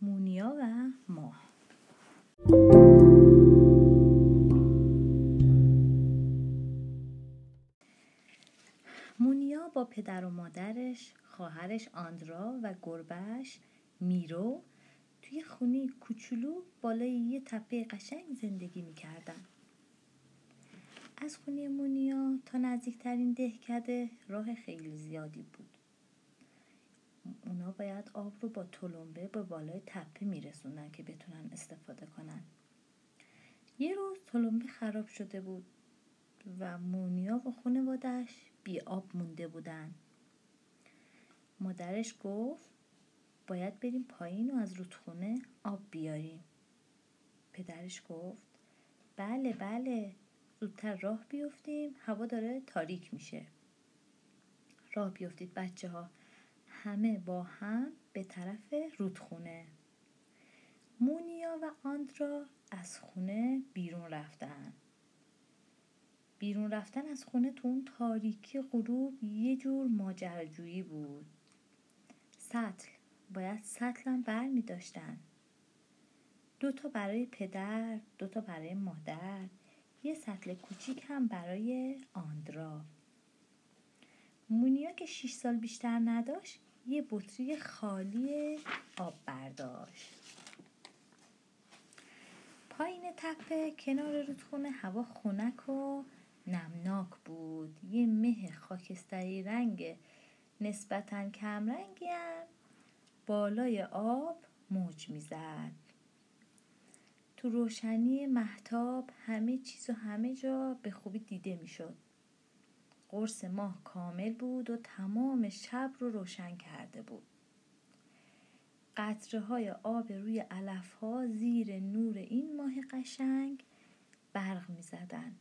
مونیا و ماه. مونیا با پدر و مادرش، خواهرش آندرا و گربه‌اش میرو توی خونه کوچولو بالای یه تپه قشنگ زندگی میکردن. از خونه مونیا تا نزدیکترین دهکده راه خیلی زیادی بود. اونا باید آب رو با تلمبه به بالای تپه میرسوندن که بتونن استفاده کنن. یه روز تلمبه خراب شده بود و مونیا و خانواده‌اش بی آب مونده بودن. مادرش گفت باید بریم پایین و از رودخونه آب بیاریم. پدرش گفت بله زودتر راه بیفتیم، هوا داره تاریک میشه. راه بیفتید بچه ها. همه با هم به طرف رودخونه. مونیا و آندرا از خونه بیرون رفتن. بیرون رفتن از خونه تو اون تاریکی غروب یه جور ماجراجویی بود. سطلم بر می داشتن. 2 تا برای پدر، 2 تا برای مادر، یه سطل کوچیک هم برای آندرا. مونیا که 6 سال بیشتر نداشت یه بطری خالی آب برداشت. پایین تپه کنار رودخونه هوا خنک و نمناک بود. یه مه خاکستری رنگ نسبتاً کم رنگی هم بالای آب موج میزد. تو روشنی مهتاب همه چیز و همه جا به خوبی دیده میشد. قرص ماه کامل بود و تمام شب رو روشن کرده بود. قطره های آب روی علف ها زیر نور این ماه قشنگ برق می زدن.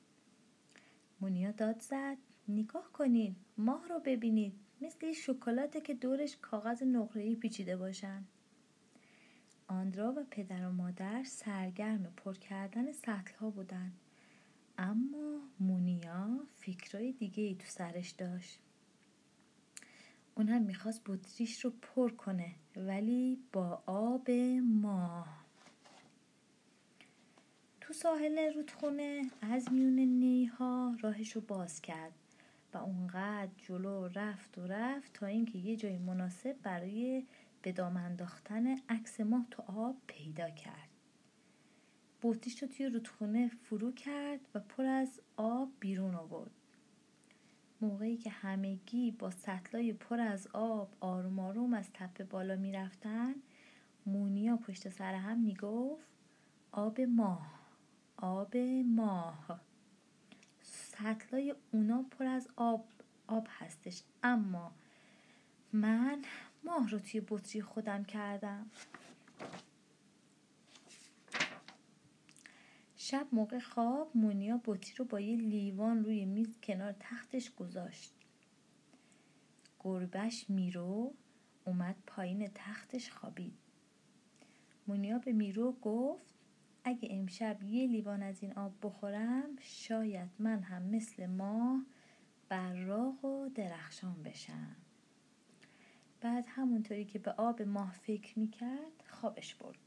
مونیا داد زد نگاه کنین، ماه رو ببینید، مثل شکلاته که دورش کاغذ نقره‌ای پیچیده باشن. آندرا و پدر و مادر سرگرم پر کردن سطل ها بودن، اما مونیا فکرای دیگه ای تو سرش داشت. اون هم میخواست بطریش رو پر کنه ولی با آب ماه. تو ساحل رودخونه از میون نیها راهش رو باز کرد و اونقدر جلو رفت تا اینکه یه جای مناسب برای به دام انداختن عکس ماه تو آب پیدا کرد. بطریش رو توی رودخونه فرو کرد و پر از آب بیرون آورد. موقعی که همگی با سطلای پر از آب آروم آروم از تپه بالا می رفتن، مونیا پشت سر هم می گفت آب ماه. سطلای اونا پر از آب هستش، اما من ماه رو توی بطری خودم کردم. شب موقع خواب مونیا بطری رو با یه لیوان روی میز کنار تختش گذاشت. گربه‌اش میرو اومد پایین تختش خوابید. مونیا به میرو گفت اگه امشب یه لیوان از این آب بخورم شاید من هم مثل ماه براق و درخشان بشم. بعد همونطوری که به آب ماه فکر میکرد خوابش برد.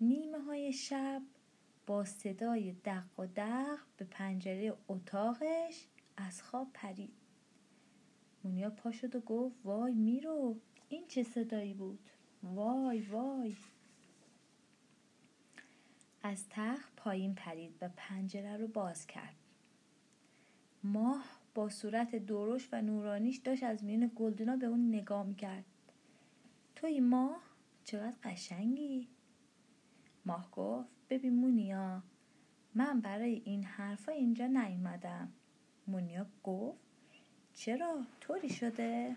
نیمه های شب با صدای دق و دق به پنجره اتاقش از خواب پرید. مونیا پا شد و گفت وای میرو، این چه صدایی بود؟ وای. از تخت پایین پرید و پنجره رو باز کرد. ماه با صورت درشت و نورانیش داشت از میون گلدونا به اون نگاه میکرد. توی ماه چقدر قشنگی؟ ماه گفت ببین مونیا، من برای این حرفا اینجا نیومدم. مونیا گفت چرا، طوری شده؟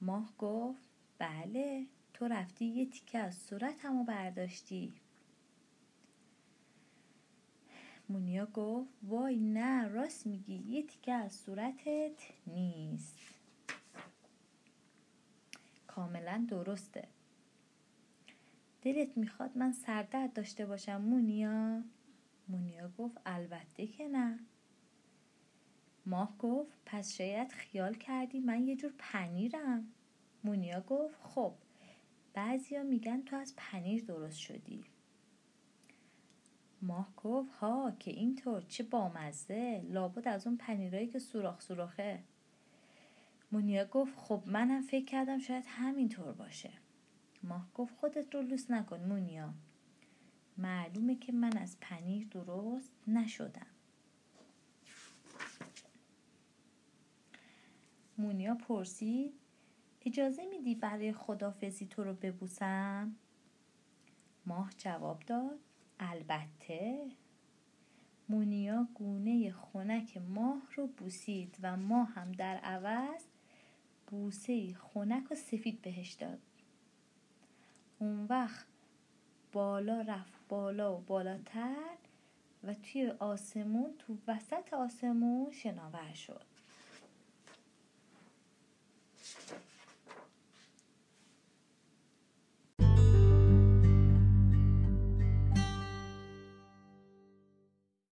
ماه گفت بله، تو رفتی یه تیکه از صورتمو برداشتی. مونیا گفت وای نه، راست میگی، یه تیکه از صورتت نیست. کاملا درسته. دلت میخواد من سردرد داشته باشم مونیا؟ مونیا گفت البته که نه. ماه گفت پس شاید خیال کردی من یه جور پنیرم. مونیا گفت خب بعضیا میگن تو از پنیر درست شدی. ماه گفت ها که اینطور، چه بامزه، لابد از اون پنیرایی که سوراخ سوراخه. مونیا گفت خب منم فکر کردم شاید همینطور باشه. ماه گفت خودت رو لوس نکن مونیا، معلومه که من از پنیر درست نشدم. مونیا پرسید اجازه میدی برای خدافزی تو رو ببوسم؟ ماه جواب داد البته. مونیا گونه خنک ماه رو بوسید و ماه هم در عوض بوسه خنک و سفید بهش داد. اون وقت بالا رفت، بالا و بالاتر، و توی آسمون، تو وسط آسمون شناور شد.